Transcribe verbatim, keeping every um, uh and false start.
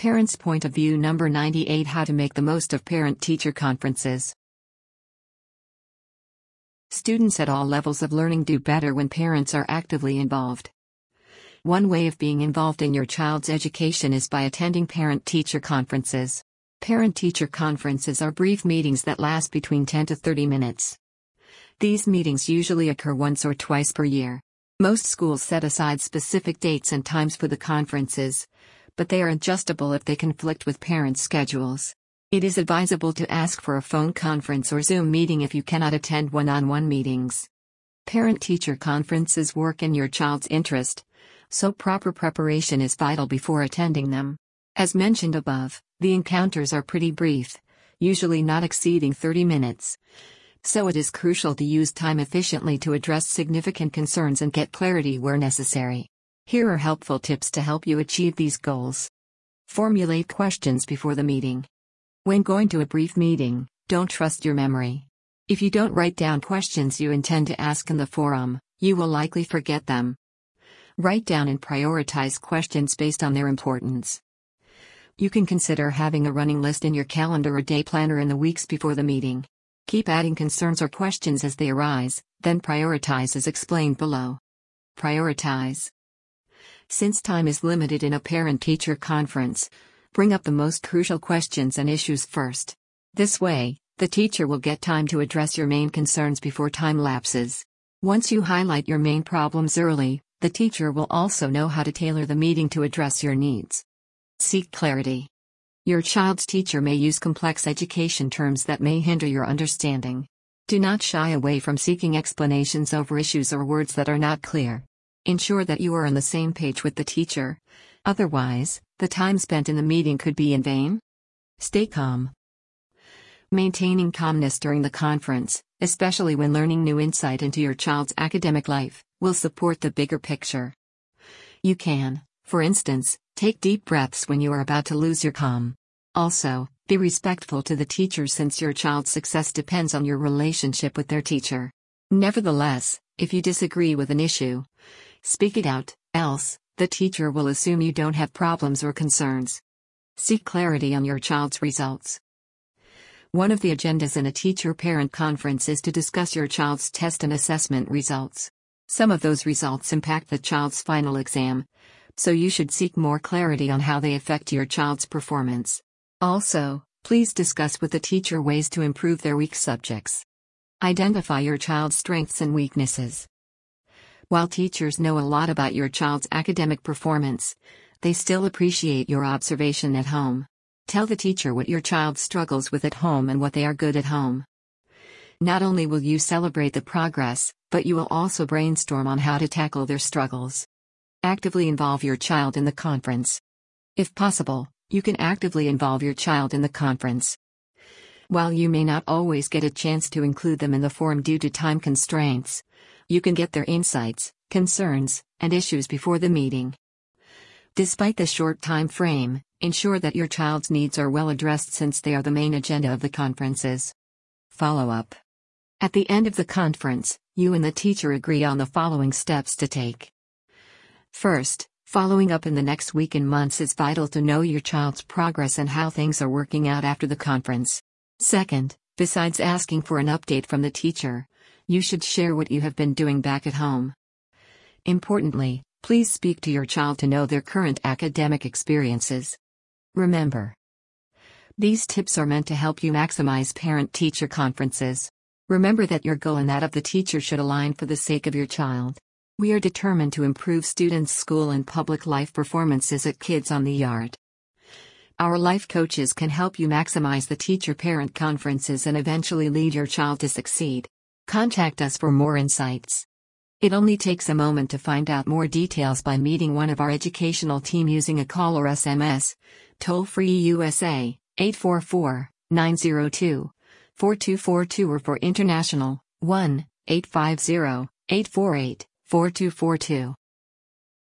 Parents Point of View number ninety-eight, How to Make the Most of Parent-Teacher Conferences. Students at all levels of learning do better when parents are actively involved. One way of being involved in your child's education is by attending parent-teacher conferences. Parent-teacher conferences are brief meetings that last between ten to thirty minutes. These meetings usually occur once or twice per year. Most schools set aside specific dates and times for the conferences, but they are adjustable if they conflict with parents' schedules. It is advisable to ask for a phone conference or Zoom meeting if you cannot attend one-on-one meetings. Parent-teacher conferences work in your child's interest, so proper preparation is vital before attending them. As mentioned above, the encounters are pretty brief, usually not exceeding thirty minutes. So it is crucial to use time efficiently to address significant concerns and get clarity where necessary. Here are helpful tips to help you achieve these goals. Formulate questions before the meeting. When going to a brief meeting, don't trust your memory. If you don't write down questions you intend to ask in the forum, you will likely forget them. Write down and prioritize questions based on their importance. You can consider having a running list in your calendar or day planner in the weeks before the meeting. Keep adding concerns or questions as they arise, then prioritize as explained below. Prioritize. Since time is limited in a parent-teacher conference, bring up the most crucial questions and issues first. This way, the teacher will get time to address your main concerns before time lapses. Once you highlight your main problems early, the teacher will also know how to tailor the meeting to address your needs. Seek clarity. Your child's teacher may use complex education terms that may hinder your understanding. Do not shy away from seeking explanations over issues or words that are not clear. Ensure that you are on the same page with the teacher. Otherwise, the time spent in the meeting could be in vain. Stay calm. Maintaining calmness during the conference, especially when learning new insight into your child's academic life, will support the bigger picture. You can, for instance, take deep breaths when you are about to lose your calm. Also, be respectful to the teacher since your child's success depends on your relationship with their teacher. Nevertheless, if you disagree with an issue, speak it out, else, the teacher will assume you don't have problems or concerns. Seek clarity on your child's results. One of the agendas in a teacher-parent conference is to discuss your child's test and assessment results. Some of those results impact the child's final exam, so you should seek more clarity on how they affect your child's performance. Also, please discuss with the teacher ways to improve their weak subjects. Identify your child's strengths and weaknesses. While teachers know a lot about your child's academic performance, they still appreciate your observation at home. Tell the teacher what your child struggles with at home and what they are good at home. Not only will you celebrate the progress, but you will also brainstorm on how to tackle their struggles. Actively involve your child in the conference. If possible, you can actively involve your child in the conference. While you may not always get a chance to include them in the forum due to time constraints, you can get their insights, concerns, and issues before the meeting. Despite the short time frame, ensure that your child's needs are well addressed since they are the main agenda of the conferences. Follow-up. At the end of the conference, you and the teacher agree on the following steps to take. First, following up in the next week and months is vital to know your child's progress and how things are working out after the conference. Second, besides asking for an update from the teacher, you should share what you have been doing back at home. Importantly, please speak to your child to know their current academic experiences. Remember, these tips are meant to help you maximize parent-teacher conferences. Remember that your goal and that of the teacher should align for the sake of your child. We are determined to improve students' school and public life performances at Kids on the Yard. Our life coaches can help you maximize the teacher-parent conferences and eventually lead your child to succeed. Contact us for more insights. It only takes a moment to find out more details by meeting one of our educational team using a call or S M S. Toll-free U S A, eight four four, nine zero two, four two four two, or for international, one, eight five zero, eight four eight, four two four two.